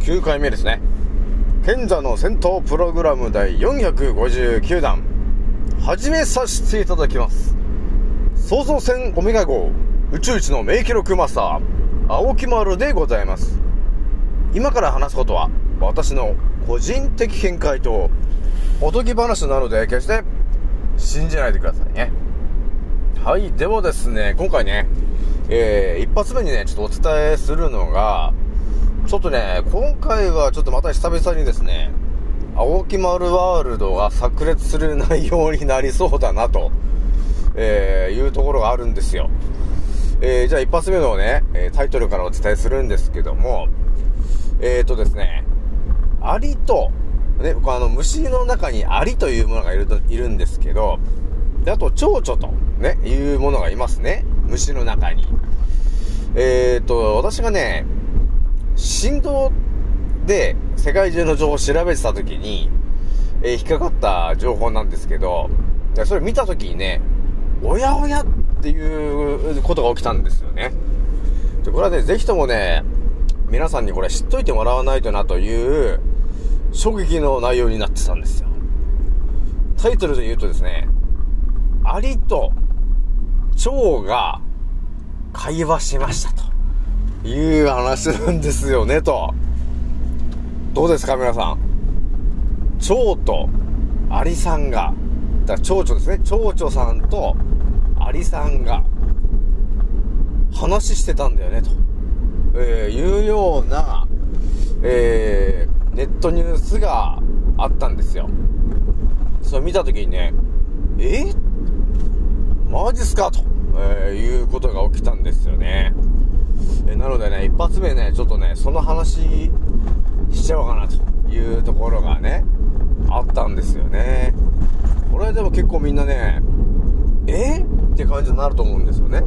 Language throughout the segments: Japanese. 559回目ですね。賢者の戦闘プログラム第459弾始めさせていただきます。創造船オメガ号宇宙一の名記録マスター青木丸でございます。今から話すことは私の個人的見解とおとぎ話なので決して信じないでくださいね。はい、ではですね、今回ね、一発目にねちょっとお伝えするのがちょっとね、今回はちょっとまた久々にですね、青木丸ワールドが炸裂する内容になりそうだなと、いうところがあるんですよ。じゃあ一発目のね、タイトルからお伝えするんですけども、ですね、アリと、ね、虫の中にアリというものがいるんですけど、であと蝶々と、ね、いうものがいますね、虫の中に。私がね、振動で世界中の情報を調べてた時に、引っかかった情報なんですけど、それ見た時にね、おやおやっていうことが起きたんですよね。でこれはね、ぜひともね、皆さんにこれ知っといてもらわないとなという衝撃の内容になってたんですよ。タイトルで言うとですね、アリと蝶が会話しましたと。いう話なんですよねと。どうですか皆さん、蝶とアリさんが、だから蝶々ですね、蝶々さんとアリさんが話してたんだよねと、いうような、ネットニュースがあったんですよ。それ見た時にね、マジっすかと、いうことが起きたんですよね。なのでね、一発目ね、ちょっとね、その話しちゃおうかなというところがね、あったんですよね。これでも結構みんなね、って感じになると思うんですよね。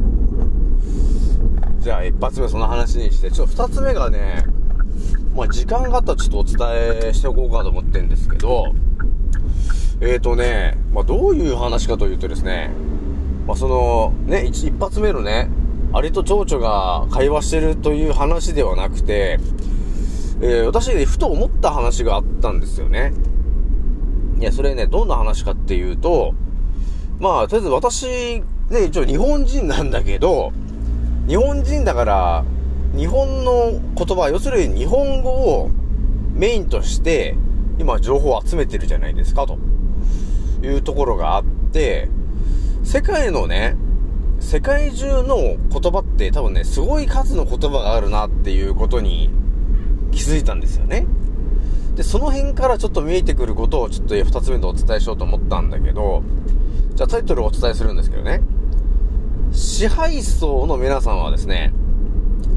じゃあ一発目その話にして、ちょっと二つ目がね、時間があったらちょっとお伝えしておこうかと思ってるんですけど、どういう話かというとですね、一発目のね、アリと蝶々が会話してるという話ではなくて、私ね、ふと思った話があったんですよね。いや、それね、どんな話かっていうと、とりあえず私、ね、一応日本人なんだけど、日本人だから、日本の言葉、要するに日本語をメインとして、今情報を集めてるじゃないですか、というところがあって、世界中の言葉って多分ね、すごい数の言葉があるなっていうことに気づいたんですよね。で、その辺からちょっと見えてくることをちょっと2つ目でお伝えしようと思ったんだけど、じゃあタイトルをお伝えするんですけどね。支配層の皆さんはですね、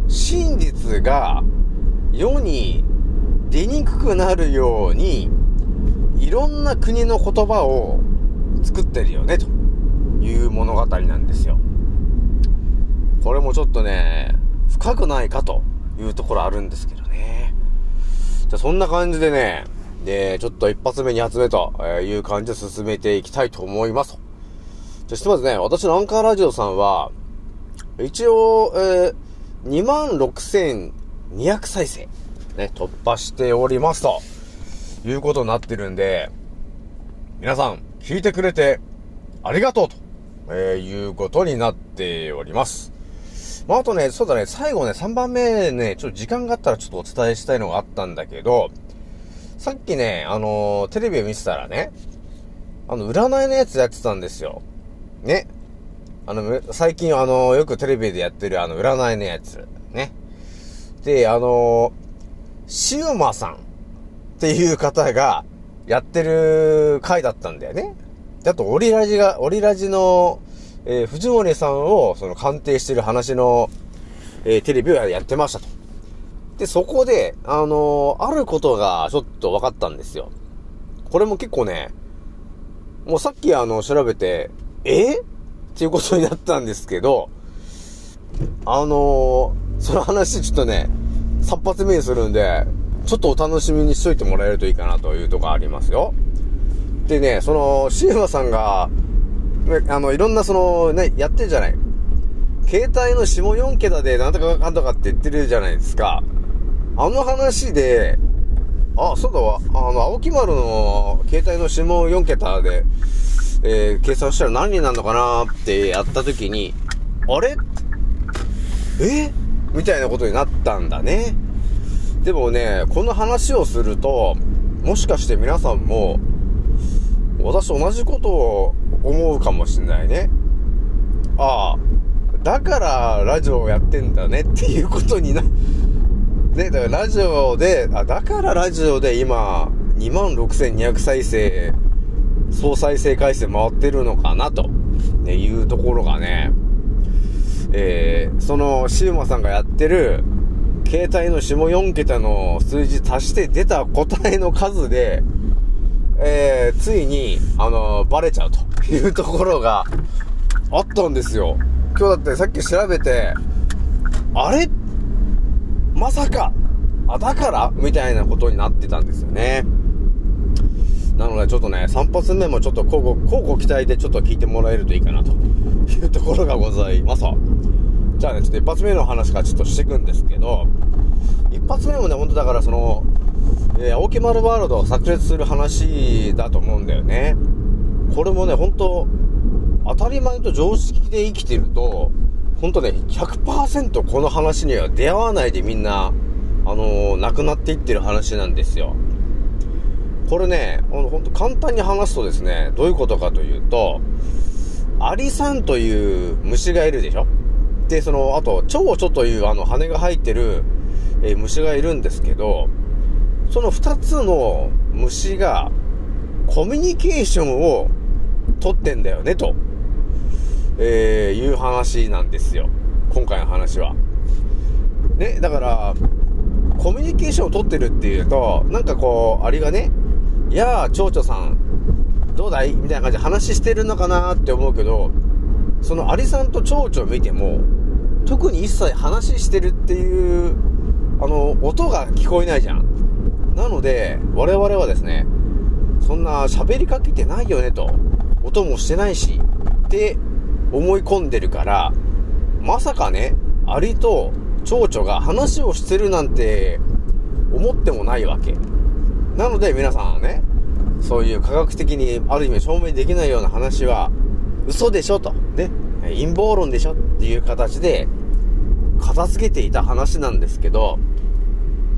真実が世に出にくくなるように、いろんな国の言葉を作ってるよね、という物語なんですよ。これもちょっとね、深くないかというところあるんですけどね。じゃあそんな感じでね、ちょっと一発目二発目という感じで進めていきたいと思います。じゃあひとまずね、私のアンカーラジオさんは一応、26,200 再生、ね、突破しておりますということになってるんで、皆さん弾いてくれてありがとうということになっております。まあ、あとね、そうだね、最後ね、3番目ね、ちょっと時間があったらちょっとお伝えしたいのがあったんだけど、さっきね、テレビを見てたらね、占いのやつやってたんですよ。ね。最近よくテレビでやってる占いのやつ。ね。で、シウマさんっていう方がやってる回だったんだよね。で、あと、オリラジの、藤森さんをその鑑定してる話の、テレビをやってましたと。で、そこで、あることがちょっと分かったんですよ。これも結構ね、もうさっき調べて、っていうことになったんですけど、その話ちょっとね、3発目にするんで、ちょっとお楽しみにしといてもらえるといいかなというとこありますよ。でね、その、シウマさんが、いろんなその、ね、やってるじゃない。携帯の下4桁でなんとかかんとかって言ってるじゃないですか。話で、そうだわ。青木丸の携帯の下4桁で、計算したら何になるのかなーってやったときに、あれ？みたいなことになったんだね。でもね、この話をすると、もしかして皆さんも、私同じことを思うかもしれないね。だからラジオをやってんだねっていうことになる。ね、だからラジオで、だからラジオで今、26,200 再生、総再生回数回ってるのかな、というところがね、その、シウマさんがやってる、携帯の下4桁の数字足して出た答えの数で、ついに、バレちゃうというところがあったんですよ。今日だってさっき調べて、まさかだからみたいなことになってたんですよね。なのでちょっとね、3発目もちょっと交互期待でちょっと聞いてもらえるといいかなというところがございます。じゃあね、ちょっと一発目の話からちょっとしていくんですけど、一発目もね、ほんとだからその、青木丸ワールドを炸裂する話だと思うんだよね。これもね、ほんと当たり前と常識で生きてると、ほんとね、100% この話には出会わないでみんな、亡くなっていってる話なんですよ。これね、ほんと簡単に話すとですね、どういうことかというと、アリさんという虫がいるでしょ。で、その、あと、蝶々という羽が生えてる、虫がいるんですけど、その2つの虫がコミュニケーションを取ってんだよね、と。いう話なんですよ。今回の話は。ね、だから、コミュニケーションを取ってるっていうと、なんかこう、アリがね、いやー、蝶々さん、どうだいみたいな感じで話してるのかなって思うけど、そのアリさんと蝶々を見ても、特に一切話してるっていう、音が聞こえないじゃん。なので、我々はですね、そんな喋りかけてないよねと、音もしてないし、って思い込んでるから、まさかね、アリと蝶々が話をしてるなんて思ってもないわけ。なので皆さんはね、そういう科学的にある意味証明できないような話は嘘でしょと、ね、陰謀論でしょっていう形で片付けていた話なんですけど、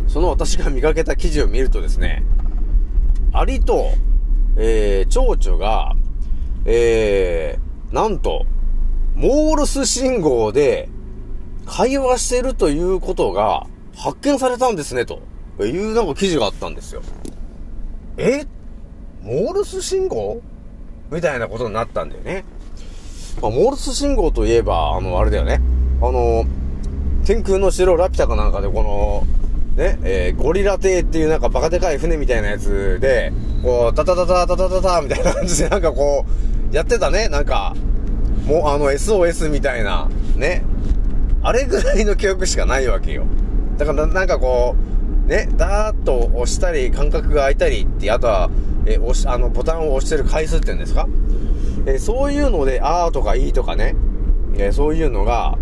その私が見かけた記事を見るとですね、アリと、蝶々が、なんと、モールス信号で会話してるということが発見されたんですね、というなんか記事があったんですよ。モールス信号みたいなことになったんだよね。モールス信号といえば、あれだよね。天空の城ラピュタかなんかでこの、ね、ゴリラ艇っていうなんかバカでかい船みたいなやつで、こう、タタタタタタタタみたいな感じでなんかこう、やってたね。なんか、もうSOS みたいな、ね。あれぐらいの記憶しかないわけよ。だからなんかこう、ね、ダーッと押したり、間隔が空いたりって、あとは、ボタンを押してる回数って言うんですか？そういうので、あーとかいいとかね、そういうのが、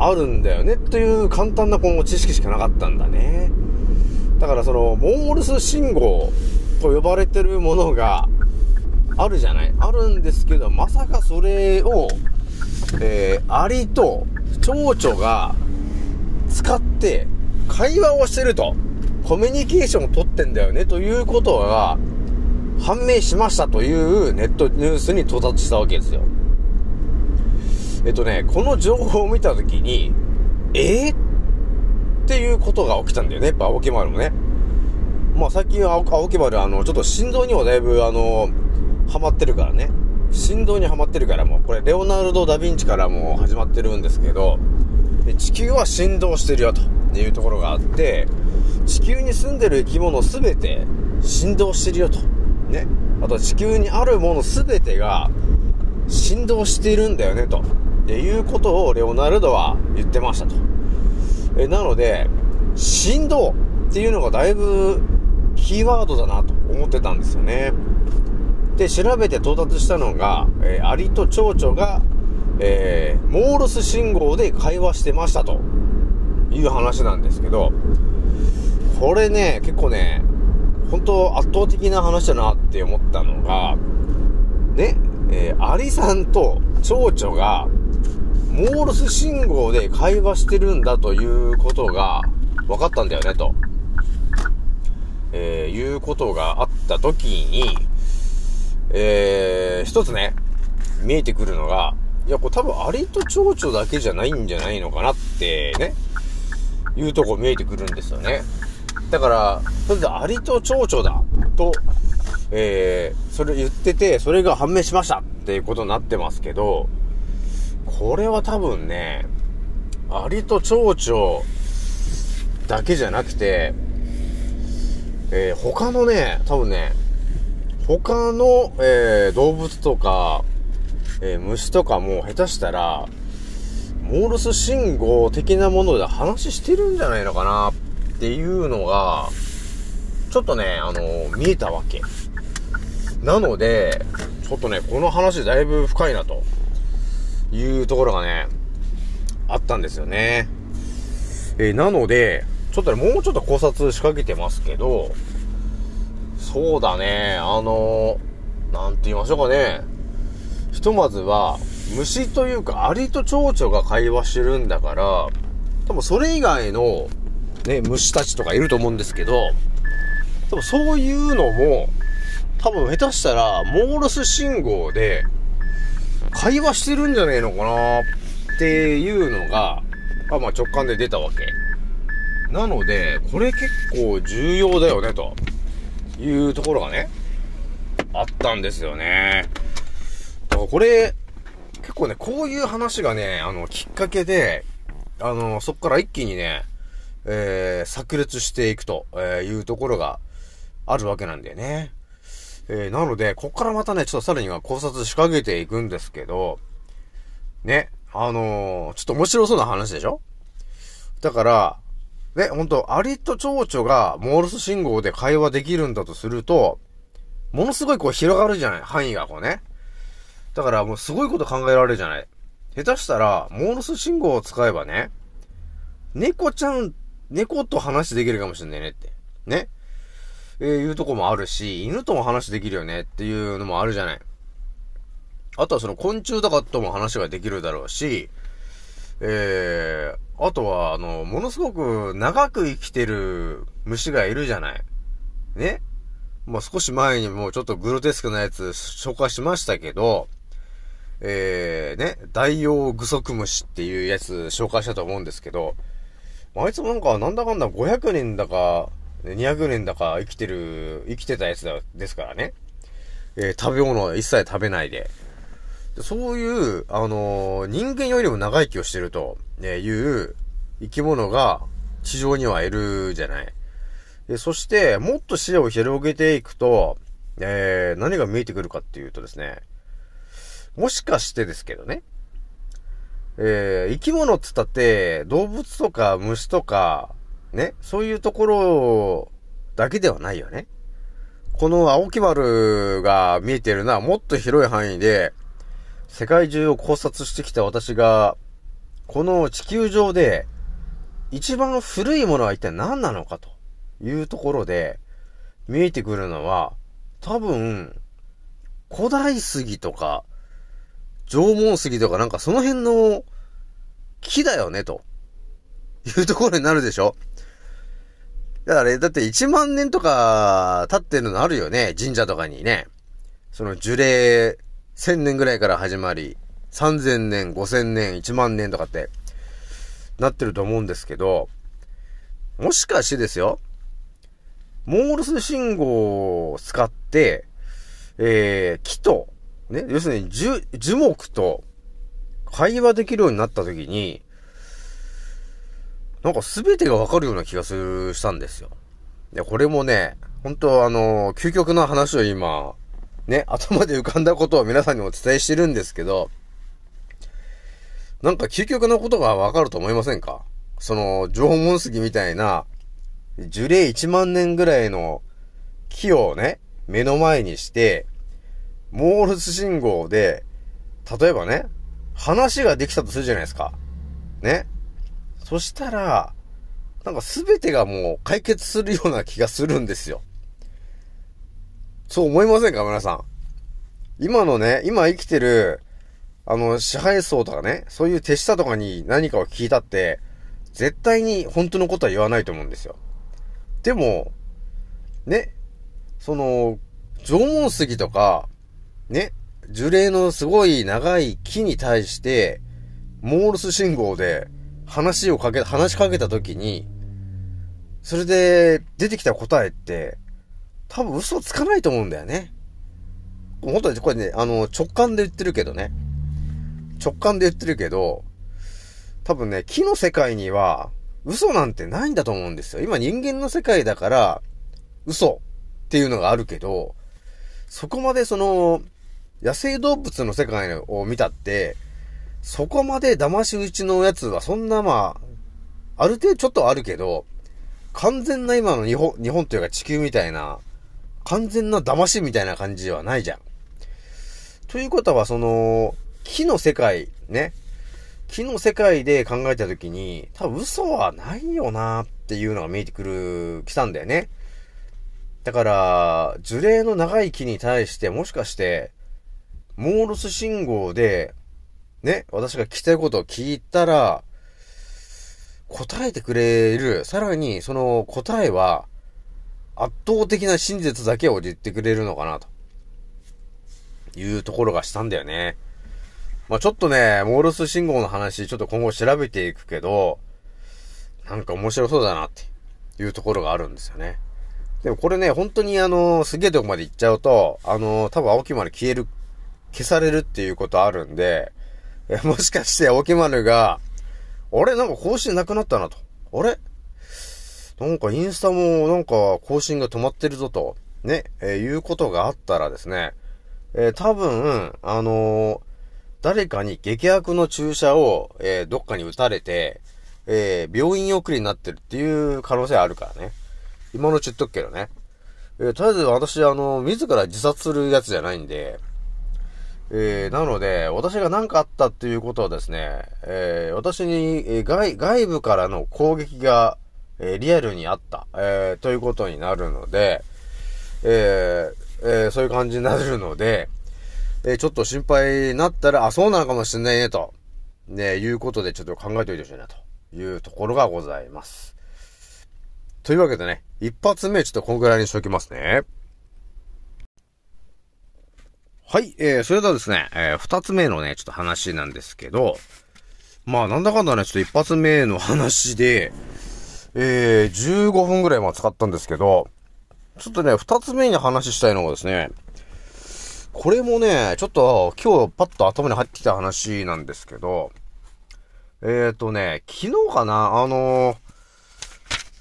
あるんだよねっていう簡単なこの知識しかなかったんだね。だからそのモールス信号と呼ばれてるものがあるじゃない、あるんですけど、まさかそれを、アリと蝶々が使って会話をしてると、コミュニケーションを取ってんだよねということが判明しましたというネットニュースに到達したわけですよ。この情報を見たときに、っていうことが起きたんだよね。やっぱ青木丸もね。まあ最近は青木丸、ちょっと振動にはだいぶ、ハマってるからね。振動にハマってるから、もう、これ、レオナルド・ダ・ヴィンチからもう始まってるんですけど、地球は振動してるよというところがあって、地球に住んでる生き物すべて振動してるよと。ね。あと地球にあるものすべてが振動しているんだよねと。っていうことをレオナルドは言ってましたと。なので、振動っていうのがだいぶキーワードだなと思ってたんですよね。で、調べて到達したのが、アリと蝶々が、モールス信号で会話してましたという話なんですけど、これね、結構ね、本当圧倒的な話だなって思ったのが、ね、アリさんと蝶々がモールス信号で会話してるんだということが分かったんだよねと、いうことがあった時に、一つね、見えてくるのが、いや、これ多分アリと蝶々だけじゃないんじゃないのかなってね、いうとこ見えてくるんですよね。だから、とりあえずアリと蝶々だと、それ言ってて、それが判明しましたっていうことになってますけど、これは多分ね、アリと蝶々だけじゃなくて、他のね、多分ね、他の、動物とか、虫とかも下手したら、モールス信号的なもので話してるんじゃないのかなっていうのが、ちょっとね、見えたわけ。なので、ちょっとね、この話だいぶ深いなというところがね、あったんですよね。なので、ちょっとね、もうちょっと考察仕掛けてますけど、そうだね、なんて言いましょうかね。ひとまずは、虫というか、アリと蝶々が会話してるんだから、多分それ以外の、ね、虫たちとかいると思うんですけど、多分そういうのも、多分下手したら、モールス信号で、会話してるんじゃねえのかなっていうのが、まあ直感で出たわけ。なので、これ結構重要だよね、と。いうところがね、あったんですよね。だからこれ、結構ね、こういう話がね、きっかけで、そこから一気にね、炸裂していくというところがあるわけなんだよね。なので、こっからまたね、ちょっとさらには考察仕掛けていくんですけど、ね、ちょっと面白そうな話でしょ？だから、ね、ほんと、アリと蝶々がモールス信号で会話できるんだとすると、ものすごいこう広がるじゃない、範囲がこうね。だからもうすごいこと考えられるじゃない。下手したら、モールス信号を使えばね、猫と話できるかもしれないねって。ね。いうとこもあるし、犬とも話できるよねっていうのもあるじゃない。あとはその昆虫とかとも話ができるだろうし、あとは、ものすごく長く生きてる虫がいるじゃない。ね。まあ、少し前にもうちょっとグロテスクなやつ紹介しましたけど、ね、ダイオウグソクムシっていうやつ紹介したと思うんですけど、あいつもなんかなんだかんだ500年だか、200年だか生きてたやつですからね。食べ物を一切食べないで。そういう、人間よりも長生きをしてるという生き物が地上にはいるじゃない。そして、もっと視野を広げていくと、何が見えてくるかっていうとですね、もしかしてですけどね、生き物つったって動物とか虫とか、ね、そういうところだけではないよね。この青木丸が見えてるのはもっと広い範囲で、世界中を考察してきた私が、この地球上で一番古いものは一体何なのかというところで見えてくるのは、多分古代杉とか、縄文杉とかなんかその辺の木だよね、というところになるでしょ。だからね、だって1万年とか経ってるのあるよね、神社とかにね。その樹齢1000年ぐらいから始まり、3000年、5000年、1万年とかってなってると思うんですけど、もしかしてですよ、モールス信号を使って、木と、ね、要するに樹木と会話できるようになったときに、なんか全てがわかるような気がしたんですよ。で、これもね、本当究極の話を今、ね、頭で浮かんだことを皆さんにお伝えしてるんですけど、なんか究極のことがわかると思いませんか？その、縄文杉みたいな、樹齢1万年ぐらいの木をね、目の前にして、モールス信号で、例えばね、話ができたとするじゃないですか。ね。そしたら、なんか全てがもう解決するような気がするんですよ。そう思いませんか、皆さん。今のね、今生きてる、支配層とかね、そういう手下とかに何かを聞いたって、絶対に本当のことは言わないと思うんですよ。でも、ね、その、縄文杉とか、ね、樹齢のすごい長い木に対して、モールス信号で話しかけたときに、それで出てきた答えって、多分嘘つかないと思うんだよね。本当にこれね、直感で言ってるけど、多分ね、木の世界には嘘なんてないんだと思うんですよ。今人間の世界だから、嘘っていうのがあるけど、そこまでその、野生動物の世界を見たって、そこまで騙し討ちのやつはそんなまあ、ある程度ちょっとあるけど、完全な今の日本というか地球みたいな、完全な騙しみたいな感じはないじゃん。ということはその、木の世界ね、木の世界で考えたときに、多分嘘はないよなっていうのが見えてきたんだよね。だから、樹齢の長い木に対してもしかして、モールス信号で、ね、私が聞きたいことを聞いたら、答えてくれる。さらに、その答えは、圧倒的な真実だけを言ってくれるのかな、というところがしたんだよね。まあちょっとね、モールス信号の話、ちょっと今後調べていくけど、なんか面白そうだな、っていうところがあるんですよね。でもこれね、本当にすげえとこまで行っちゃうと、多分青木丸消されるっていうことあるんで、もしかして青木丸が、あれなんか更新なくなったなと。あれなんかインスタもなんか更新が止まってるぞと。ね、いうことがあったらですね、多分、誰かに劇薬の注射を、どっかに打たれて、病院送りになってるっていう可能性あるからね。今のうち言っとくけどね。とりあえず私、自ら自殺するやつじゃないんで、なので、私が何かあったっていうことはですね、私に外部からの攻撃が、リアルにあった、ということになるので、そういう感じになるので、ちょっと心配になったら、あ、そうなのかもしれないね、と、ね、いうことでちょっと考えておいてほしいな、というところがございます。というわけでね、一発目ちょっとこのぐらいにしときますね。はい、それではですね、二つ目のね、ちょっと話なんですけど、まあ、なんだかんだね、ちょっと一発目の話で、15分ぐらいまあ使ったんですけど、ちょっとね、二つ目に話したいのがですね、これもね、ちょっと今日パッと頭に入ってきた話なんですけど、ね、昨日かな、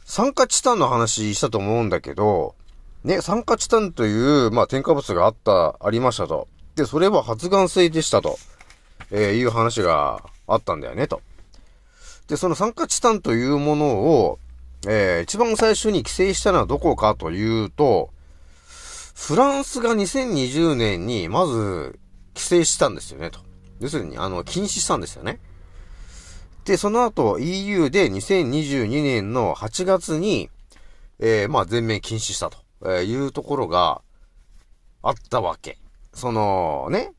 酸化チタンの話したと思うんだけど、ね、酸化チタンという、まあ、添加物がありましたと。で、それは発がん性でしたと、いう話があったんだよね、と。で、その酸化チタンというものを、一番最初に規制したのはどこかというと、フランスが2020年にまず規制したんですよね、と。要するに、禁止したんですよね。で、その後 EU で2022年の8月に、まあ、全面禁止したと。いうところがあったわけ。そのね、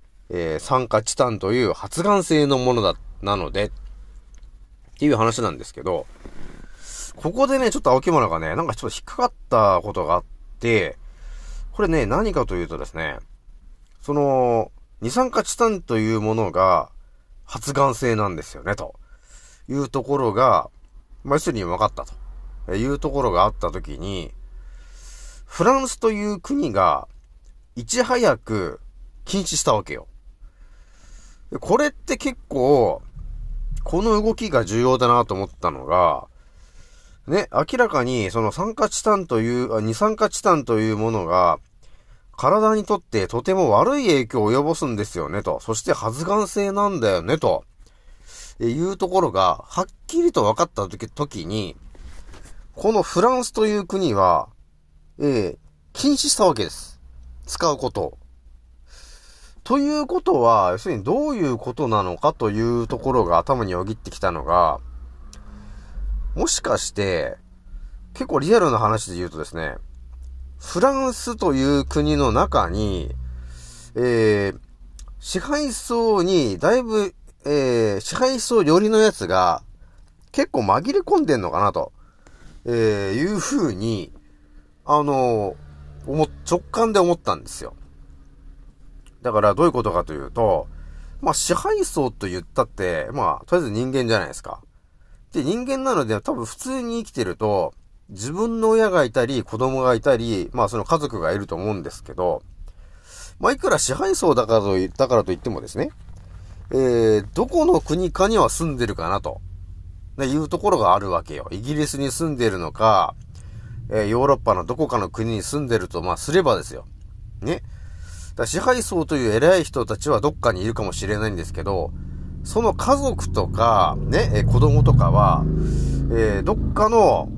酸化チタンという発がん性のものなのでっていう話なんですけど、ここでね、ちょっと青木村がね、なんかちょっと引っかかったことがあって、これね、何かというとですね、その、二酸化チタンというものが発がん性なんですよね、というところが、まあ、要するに分かったというところがあったときに、フランスという国が、いち早く禁止したわけよ。これって結構、この動きが重要だなと思ったのが、ね、明らかにその二酸化チタンというものが、体にとってとても悪い影響を及ぼすんですよねと。そして発がん性なんだよねと。いうところが、はっきりと分かった時に、このフランスという国は、禁止したわけです。使うことを。ということは、要するにどういうことなのかというところが頭によぎってきたのが、もしかして、結構リアルな話で言うとですね、フランスという国の中に、支配層にだいぶ、支配層寄りのやつが結構紛れ込んでんのかなと、いう風に、直感で思ったんですよ。だからどういうことかというと、まあ支配層と言ったって、まあとりあえず人間じゃないですか。で、人間なので多分普通に生きてると、自分の親がいたり、子供がいたり、まあその家族がいると思うんですけど、まあいくら支配層だからといってもですね、どこの国かには住んでるかなと、いうところがあるわけよ。イギリスに住んでるのか、ヨーロッパのどこかの国に住んでると、まあすればですよ。ね。だ支配層という偉い人たちはどっかにいるかもしれないんですけど、その家族とか、ね、子供とかは、どっかの、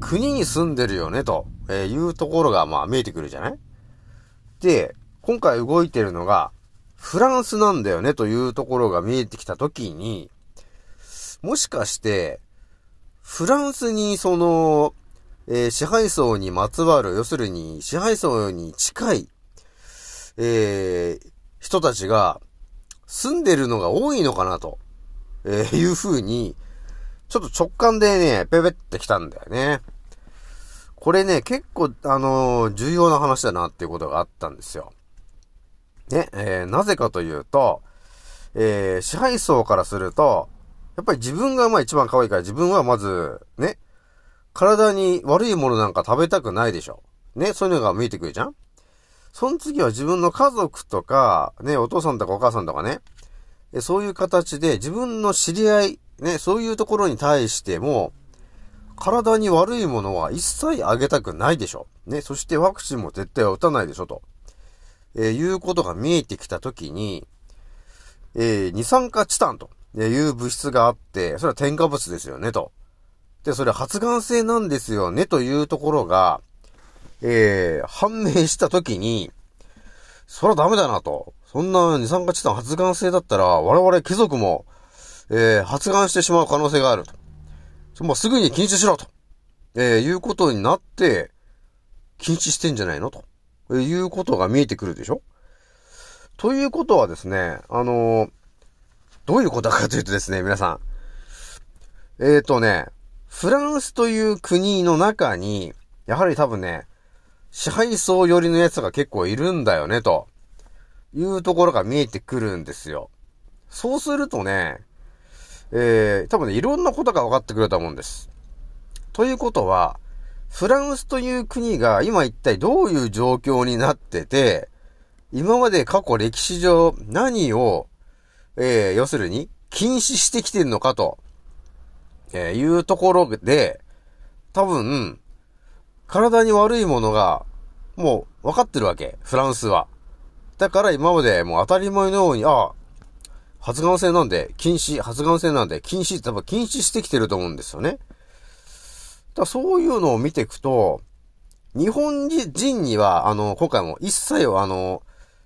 国に住んでるよね、というところが、まあ、見えてくるじゃない？で、今回動いてるのが、フランスなんだよね、というところが見えてきたときに、もしかして、フランスに、その、支配層にまつわる、要するに、支配層に近い、人たちが、住んでるのが多いのかなと、いう風にちょっと直感でねペペってきたんだよね。これね結構重要な話だなっていうことがあったんですよ。ね、なぜかというと、支配層からするとやっぱり自分がまあ一番可愛いから自分はまずね体に悪いものなんか食べたくないでしょ。ね、そういうのが見えてくるじゃん。その次は自分の家族とか、ね、お父さんとかお母さんとかね、そういう形で自分の知り合い、ね、そういうところに対しても、体に悪いものは一切あげたくないでしょ。ね、そしてワクチンも絶対打たないでしょ、と。いうことが見えてきたときに、二酸化チタンという物質があって、それは添加物ですよね、と。で、それは発がん性なんですよね、というところが、判明したときに、そらダメだなと。そんな二酸化チタン発がん性だったら、我々貴族も、発がんしてしまう可能性があると。もうすぐに禁止しろと。いうことになって、禁止してんじゃないのと。いうことが見えてくるでしょ。ということはですね、どういうことかというとですね、皆さん。フランスという国の中に、やはり多分ね、支配層寄りのやつが結構いるんだよね、というところが見えてくるんですよ。そうするとね、多分ね、いろんなことが分かってくると思うんです。ということは、フランスという国が今一体どういう状況になってて、今まで過去歴史上何を、要するに禁止してきてるのかと、いうところで、多分、体に悪いものが、もう、分かってるわけ。フランスは。だから今まで、もう当たり前のように、発がん性なんで、禁止って多分禁止してきてると思うんですよね。だそういうのを見ていくと、日本人には、今回も一切は、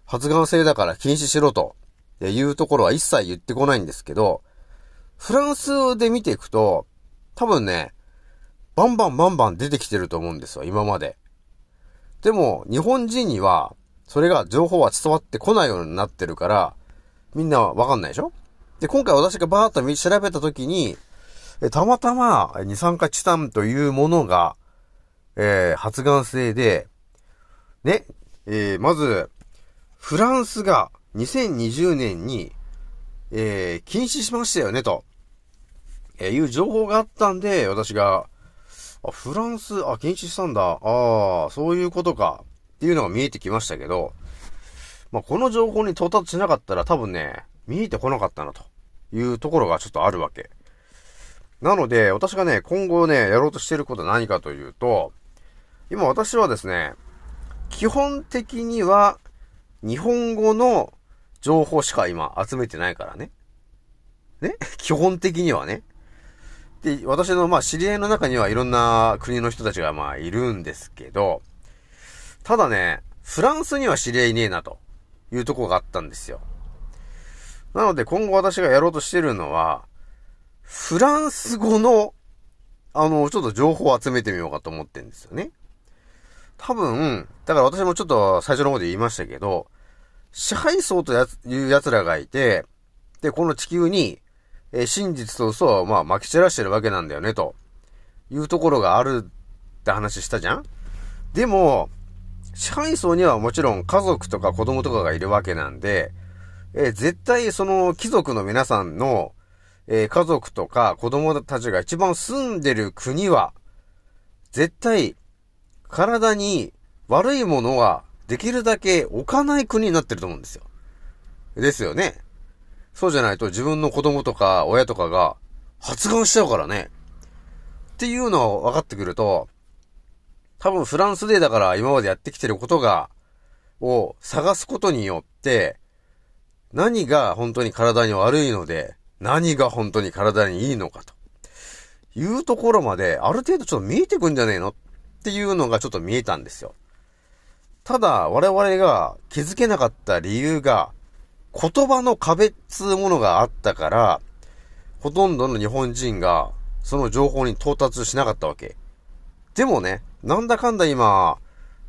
発がん性だから禁止しろと、いうところは一切言ってこないんですけど、フランスで見ていくと、多分ね、バンバン出てきてると思うんですよ、今まで。でも、日本人には、それが情報は伝わってこないようになってるから、みんなわかんないでしょ？で、今回私がバーッと調べたときに、たまたま二酸化チタンというものが、発がん性で、ね、まず、フランスが2020年に、禁止しましたよね、と、いう情報があったんで、私が、フランス、禁止したんだ、そういうことか、っていうのが見えてきましたけど、まあ、この情報に到達しなかったら多分ね、見えてこなかったな、というところがちょっとあるわけ。なので、私がね、今後ね、やろうとしていることは何かというと、今私はですね、基本的には、日本語の情報しか今集めてないからね。ね？基本的にはね。で、私のまあ知り合いの中にはいろんな国の人たちがまあいるんですけど、ただね、フランスには知り合いねえなというところがあったんですよ。なので今後私がやろうとしてるのは、フランス語の、ちょっと情報を集めてみようかと思ってるんですよね。多分、だから私もちょっと最初の方で言いましたけど、支配層という奴らがいて、で、この地球に、真実と嘘をまあ撒き散らしてるわけなんだよね、というところがあるって話したじゃん？でも、支配層にはもちろん家族とか子供とかがいるわけなんで、絶対その貴族の皆さんの、家族とか子供たちが一番住んでる国は、絶対、体に悪いものはできるだけ置かない国になってると思うんですよ。ですよね。そうじゃないと自分の子供とか親とかが発がんしちゃうからね。っていうのが分かってくると、多分フランスでだから今までやってきてることが、を探すことによって、何が本当に体に悪いので、何が本当に体にいいのかと。いうところまである程度ちょっと見えてくんじゃねえのっていうのがちょっと見えたんですよ。ただ我々が気づけなかった理由が言葉の壁っつうものがあったから、ほとんどの日本人がその情報に到達しなかったわけ。でもね、なんだかんだ今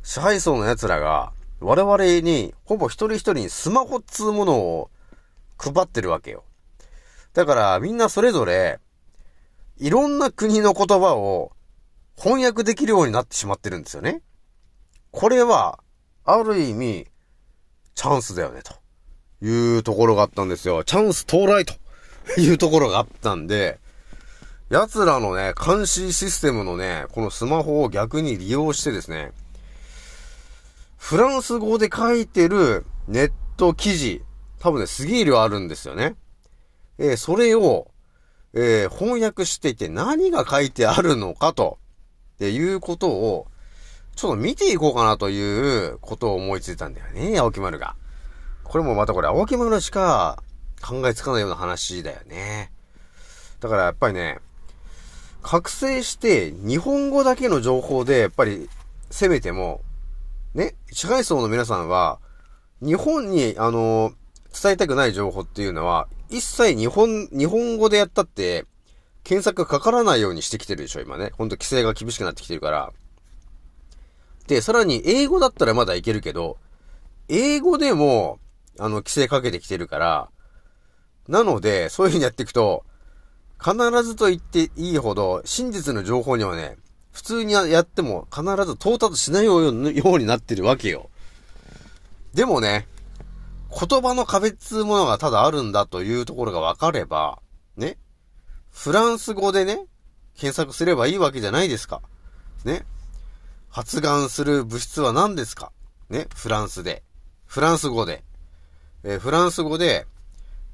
支配層の奴らが我々にほぼ一人一人にスマホっつうものを配ってるわけよ。だからみんなそれぞれいろんな国の言葉を翻訳できるようになってしまってるんですよね。これは、ある意味、チャンスだよね、というところがあったんですよ。チャンス到来というところがあったんで、奴らのね、監視システムのね、このスマホを逆に利用してですね、フランス語で書いてるネット記事、多分ね、すげえ量あるんですよね。それを、翻訳していて何が書いてあるのかと、っていうことを、ちょっと見ていこうかなということを思いついたんだよね、青木丸が。これもまたこれ、青木丸しか考えつかないような話だよね。だからやっぱりね、覚醒して日本語だけの情報でやっぱり攻めても、ね、支配層の皆さんは、日本に、伝えたくない情報っていうのは、一切日本語でやったって、検索がかからないようにしてきてるでしょ、今ね。ほんと規制が厳しくなってきてるから。で、さらに英語だったらまだいけるけど、英語でも、規制かけてきてるから、なので、そういう風にやっていくと、必ずと言っていいほど、真実の情報にはね、普通にやっても必ず到達しないようになってるわけよ。でもね、言葉の壁っつうものがただあるんだというところが分かれば、ね、フランス語でね、検索すればいいわけじゃないですか。ね。発がんする物質は何ですか？ね。フランス語で、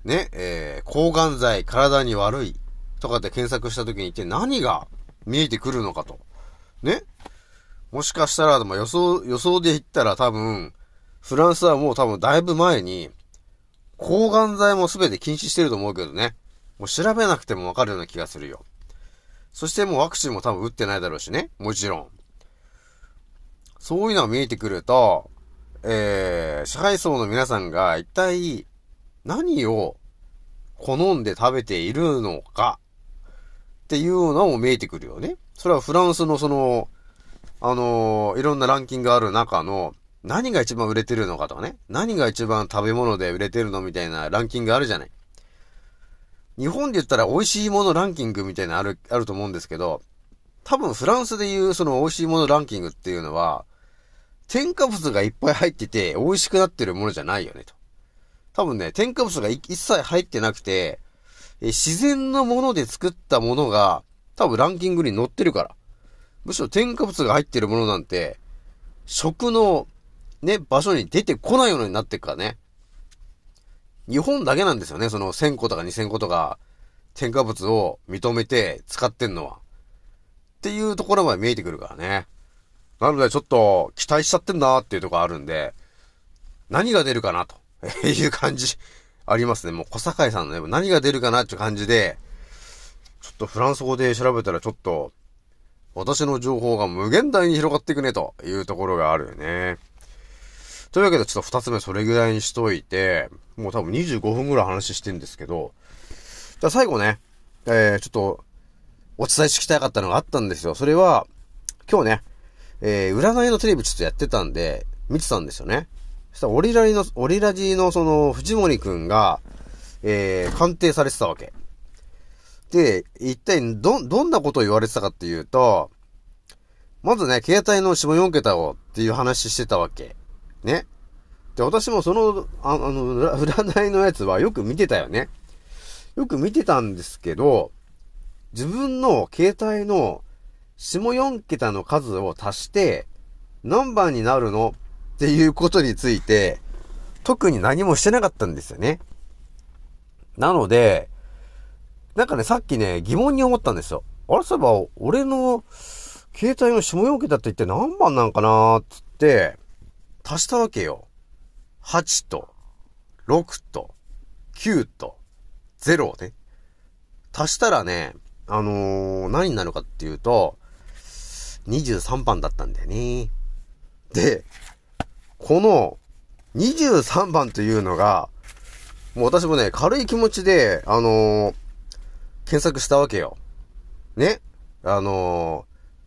ね、抗がん剤、体に悪いとかで検索した時に一体何が見えてくるのかと。ね。もしかしたら、でも予想で言ったら多分、フランスはもう多分だいぶ前に、抗がん剤も全て禁止してると思うけどね。もう調べなくてもわかるような気がするよ。そしてもうワクチンも多分打ってないだろうしね。もちろん。そういうのが見えてくると、支配層の皆さんが一体何を好んで食べているのかっていうのも見えてくるよね。それはフランスのその、いろんなランキングがある中の何が一番売れてるのかとかね、何が一番食べ物で売れてるのみたいなランキングあるじゃない。日本で言ったら美味しいものランキングみたいなあると思うんですけど、多分フランスでいうその美味しいものランキングっていうのは、添加物がいっぱい入ってて美味しくなってるものじゃないよねと。多分ね、添加物が一切入ってなくて、自然のもので作ったものが多分ランキングに載ってるから。むしろ添加物が入ってるものなんて、食のね、場所に出てこないようになってるからね。日本だけなんですよね、その1000個とか2000個とか添加物を認めて使ってんのは。っていうところまで見えてくるからね。なのでちょっと期待しちゃってんなーっていうところあるんで、何が出るかなという感じありますね。もう小堺さんのね、何が出るかなっていう感じで、ちょっとフランス語で調べたらちょっと私の情報が無限大に広がっていくねというところがあるよね。というわけでちょっと2つ目それぐらいにしといて、もう多分25分ぐらい話してるんですけど、じゃあ最後ね、ちょっとお伝えしたかったのがあったんですよ。それは、今日ね、占いのテレビちょっとやってたんで、見てたんですよね。そしたらオリラジのその、藤森くんが、鑑定されてたわけ。で、一体どんなことを言われてたかっていうと、まずね、携帯の下4桁をっていう話してたわけ。ね。で、私もその、占いのやつはよく見てたよね。よく見てたんですけど、自分の携帯の下4桁の数を足して何番になるのっていうことについて特に何もしてなかったんですよね。なので、なんかね、さっきね、疑問に思ったんですよ。あれ、そういえば俺の携帯の下4桁って一体何番なんかなーっつって足したわけよ。8と6と9と0をね。足したらね、何になるかっていうと、23番だったんだよね。で、この23番というのが、もう私もね、軽い気持ちで、検索したわけよ。ね。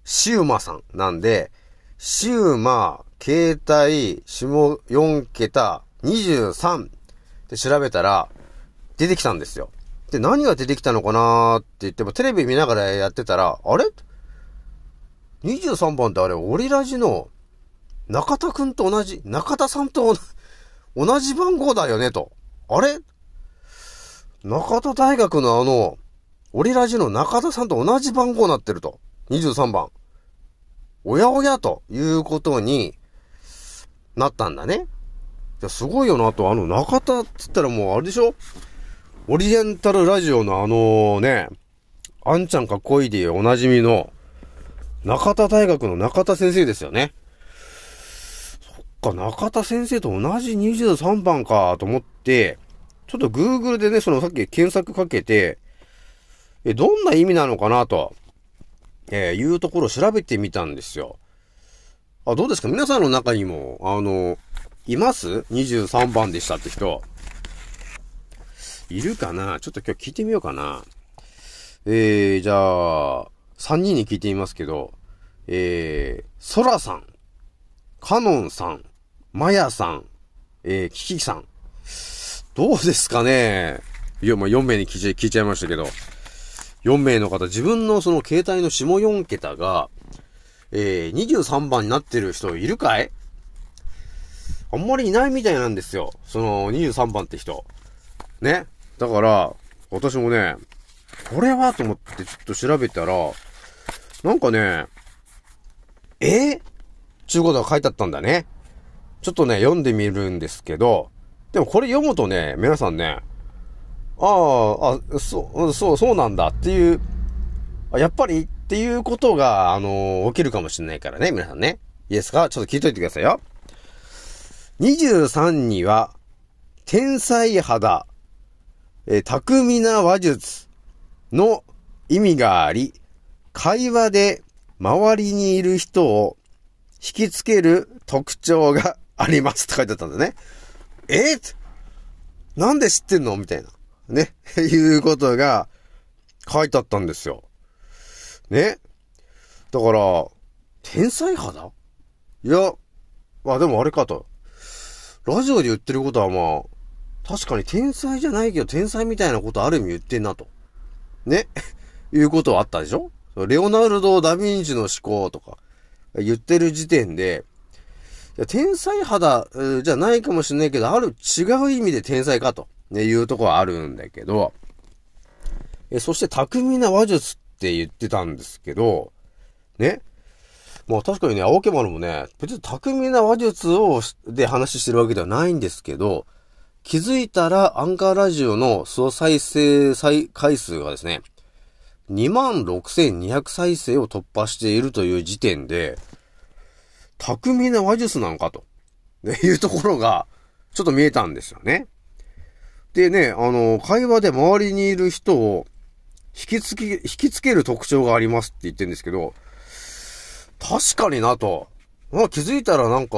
シウマさんなんで、シウマ、携帯、下4桁、23って調べたら、出てきたんですよ。で、何が出てきたのかなーって言っても、テレビ見ながらやってたら、あれ ?23 番ってあれ、オリラジの中田くんと同じ、中田さんと同じ番号だよねと。あれ中田大学のオリラジの中田さんと同じ番号になってると。23番。おやおやということになったんだね。すごいよなと、中田って言ったらもうあれでしょ、オリエンタルラジオのね、あんちゃんかっこいいでおなじみの中田大学の中田先生ですよね。そっか、中田先生と同じ23番かと思って、ちょっと Google でね、そのさっき検索かけて、どんな意味なのかなと、いうところを調べてみたんですよ。あ、どうですか皆さんの中にも、います ?23 番でしたって人。いるかな？ちょっと今日聞いてみようかな。じゃあ、3人に聞いてみますけど、ソラさん、カノンさん、マヤさん、キキさん。どうですかね？いや、まあ、4名に聞いちゃいましたけど、4名の方、自分のその携帯の下4桁が、23番になってる人いるかい？あんまりいないみたいなんですよ。その23番って人。ね。だから、私もね、これはと思ってちょっと調べたら、なんかね、ちゅうことが書いてあったんだね。ちょっとね、読んでみるんですけど、でもこれ読むとね、皆さんね、そうなんだっていう、やっぱりっていうことが、起きるかもしれないからね、皆さんね。いいですか？ちょっと聞いといてくださいよ。23には、天才肌、巧みな話術の意味があり、会話で周りにいる人を引きつける特徴がありますって書いてあったんだね。なんで知ってんのみたいな。ね。いうことが書いてあったんですよ。ね。だから、天才肌いや、まあでもあれかと。ラジオで言ってることはまあ、確かに天才じゃないけど天才みたいなことある意味言ってんなと。ねいうことはあったでしょ？レオナルド・ダ・ヴィンチの思考とか言ってる時点で、天才肌じゃないかもしれないけど、ある違う意味で天才かと、ね、いうとこはあるんだけど、そして巧みな話術って言ってたんですけど、ね。まあ確かにね、青木丸もね、別に巧みな話術をで話してるわけではないんですけど、気づいたらアンカーラジオの総再生回数がですね、26,200 再生を突破しているという時点で、巧みな話術なのかというところがちょっと見えたんですよね。でね、会話で周りにいる人を引きつける特徴がありますって言ってるんですけど、確かになと。気づいたらなんか、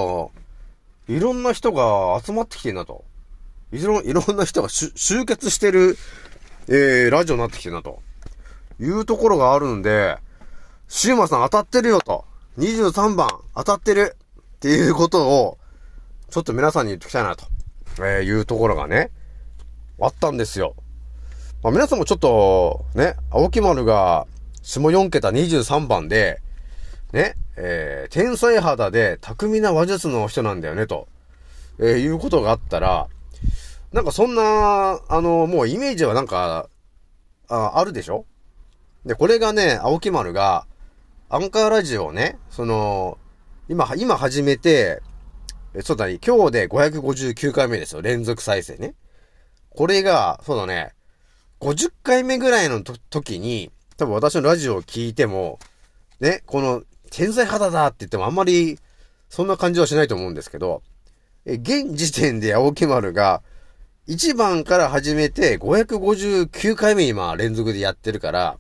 いろんな人が集まってきてるなと。いろんな人が集結してる、ラジオになってきてるなと。いうところがあるんで、シウマさん当たってるよと。23番当たってるっていうことを、ちょっと皆さんに言っておきたいなと、いうところがね、あったんですよ。まあ、皆さんもちょっと、ね、青木丸が下4桁23番で、ね、天才肌で巧みな話術の人なんだよね、と、いうことがあったら、なんかそんな、もうイメージはなんか、あるでしょ？で、これがね、青木丸が、アンカーラジオをね、今始めて、そうだね、今日で559回目ですよ、連続再生ね。これが、そうだね、50回目ぐらいの時に、多分私のラジオを聞いても、ね、この、天才肌だって言ってもあんまり、そんな感じはしないと思うんですけど、現時点で青木丸が、1番から始めて559回目今連続でやってるから、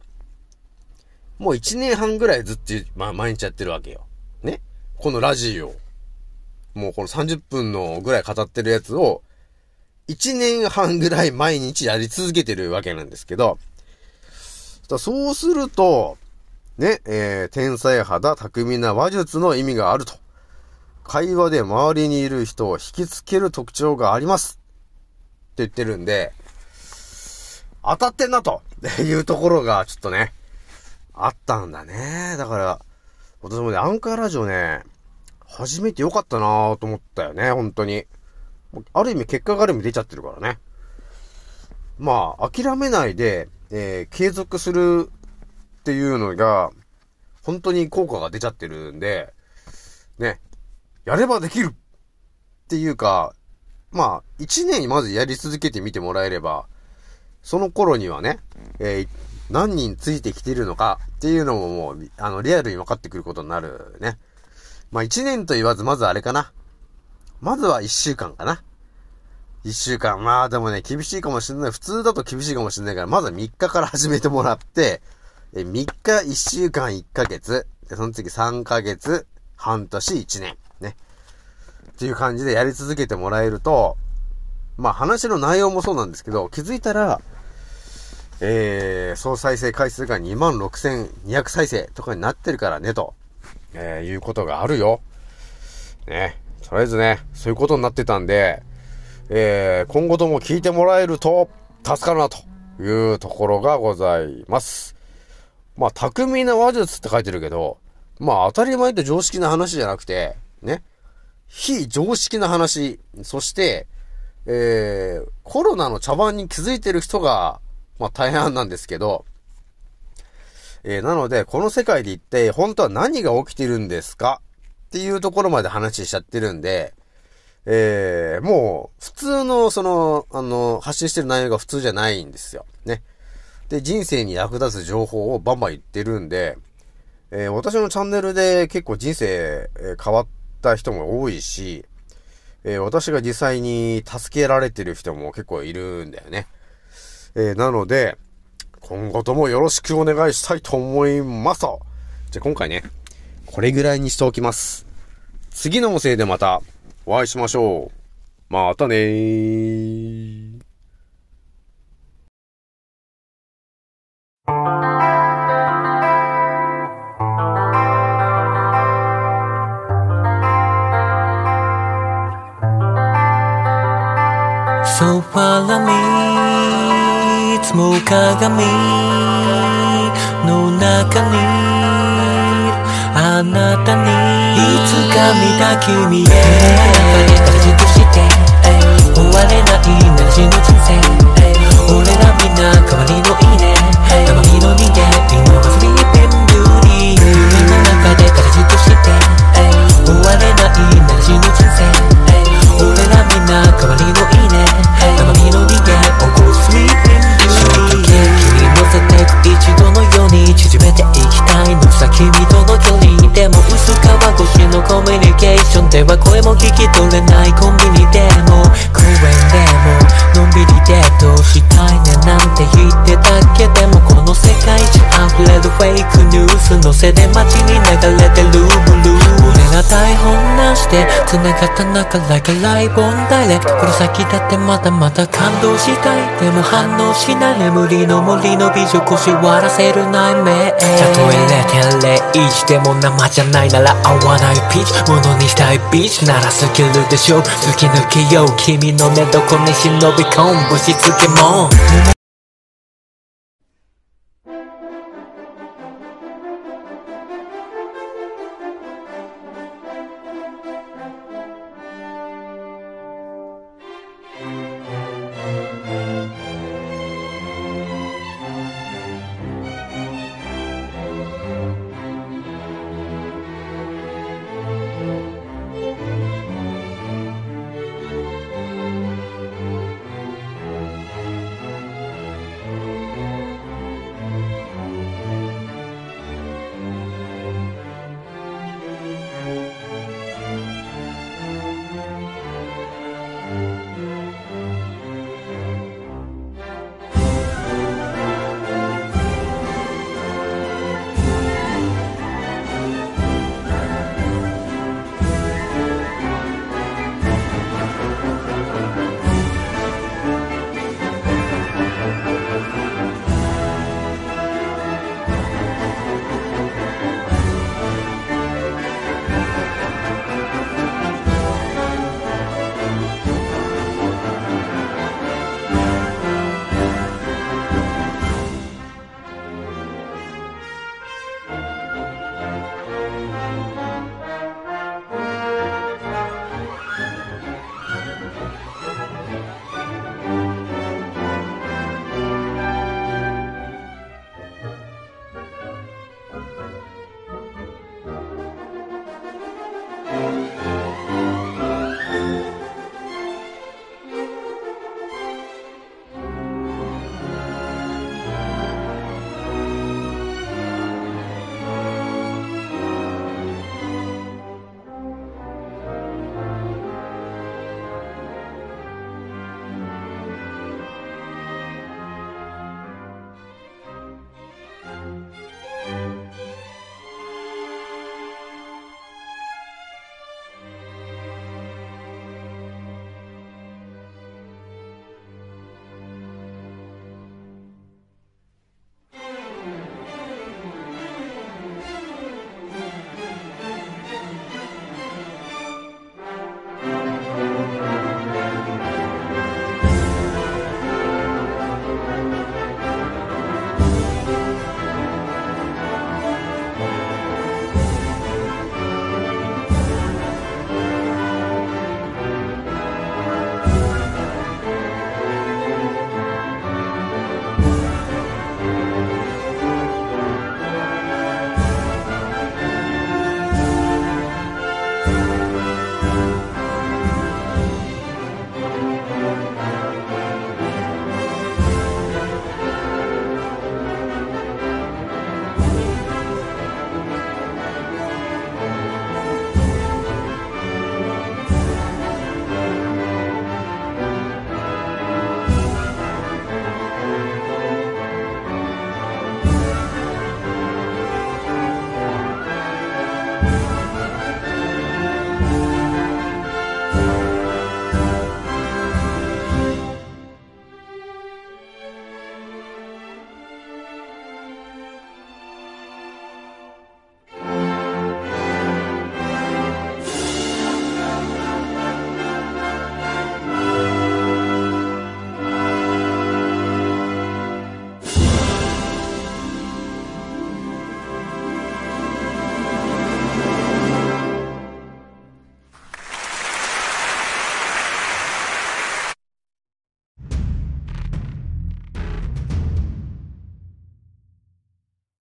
もう1年半ぐらいずっと、まあ毎日やってるわけよ。ね。このラジオ。もうこの30分のぐらい語ってるやつを、1年半ぐらい毎日やり続けてるわけなんですけど、そうすると、ね、天才肌、巧みな話術の意味があると。会話で周りにいる人を引きつける特徴があります。って言ってるんで、当たってんなというところがちょっとね、あったんだね。だから、私もね、アンカーラジオね、始めてよかったなぁと思ったよね、本当に。ある意味、結果がある意味出ちゃってるからね。まあ、諦めないで、継続する、っていうのが本当に効果が出ちゃってるんでね、やればできるっていうか、まあ1年まずやり続けてみてもらえれば、その頃にはね、何人ついてきてるのかっていうのももうリアルに分かってくることになるね。まあ1年と言わず、まずあれかな、まずは1週間かな。1週間、まあでもね、厳しいかもしれない、普通だと厳しいかもしれないから、まずは3日から始めてもらって、3日、1週間、1ヶ月。で、その次3ヶ月、半年、1年。ね。っていう感じでやり続けてもらえると、まあ話の内容もそうなんですけど、気づいたら、総再生回数が 26,200 再生とかになってるからね、と、いうことがあるよ。ね。とりあえずね、そういうことになってたんで、今後とも聞いてもらえると助かるな、というところがございます。まあ、巧みな話術って書いてるけど、まあ、当たり前と常識な話じゃなくて、ね、非常識な話、そして、コロナの茶番に気づいてる人が、まあ、大半なんですけど、なので、この世界で一体、本当は何が起きてるんですかっていうところまで話しちゃってるんで、もう、普通の、発信してる内容が普通じゃないんですよ。ね。で、人生に役立つ情報をバンバン言ってるんで、私のチャンネルで結構人生、変わった人も多いし、私が実際に助けられてる人も結構いるんだよね。なので、今後ともよろしくお願いしたいと思いますと。じゃあ今回ね、これぐらいにしておきます。次の音声でまたお会いしましょう。またねー。そばが見つも鏡の中にあなたにいつか見た君へ同じとして終われないなら死ぬ人生俺らみんな代わりのいいね代わりの逃げ犬の祭りにペンブリー夢の中で同じとして終われないなら死ぬ人生俺らみんな代わりのいいね代わりの逃げおこすりペンブリー衝撃に乗せてく一度のように縮めていきたいのさ君との距離でも薄皮越しのコミュニケーションでは声も聞き取れないコンビニでも公園でものんびりデートしたいねなんて言ってたけでもこの世界中溢れるフェイクニュースのせで街に流れてるブルー俺ら台本なしで繋がった中だけライブオンダイレクトこの先だってまだまだ感動したいでも反応しない眠りの森の美女腰割らせる内面たとえ 0.01 でも生じゃないなら合わないピーチ物にしたいビーチならスキルでしょ突き抜けよう君の寝床に忍び込むぶしつけも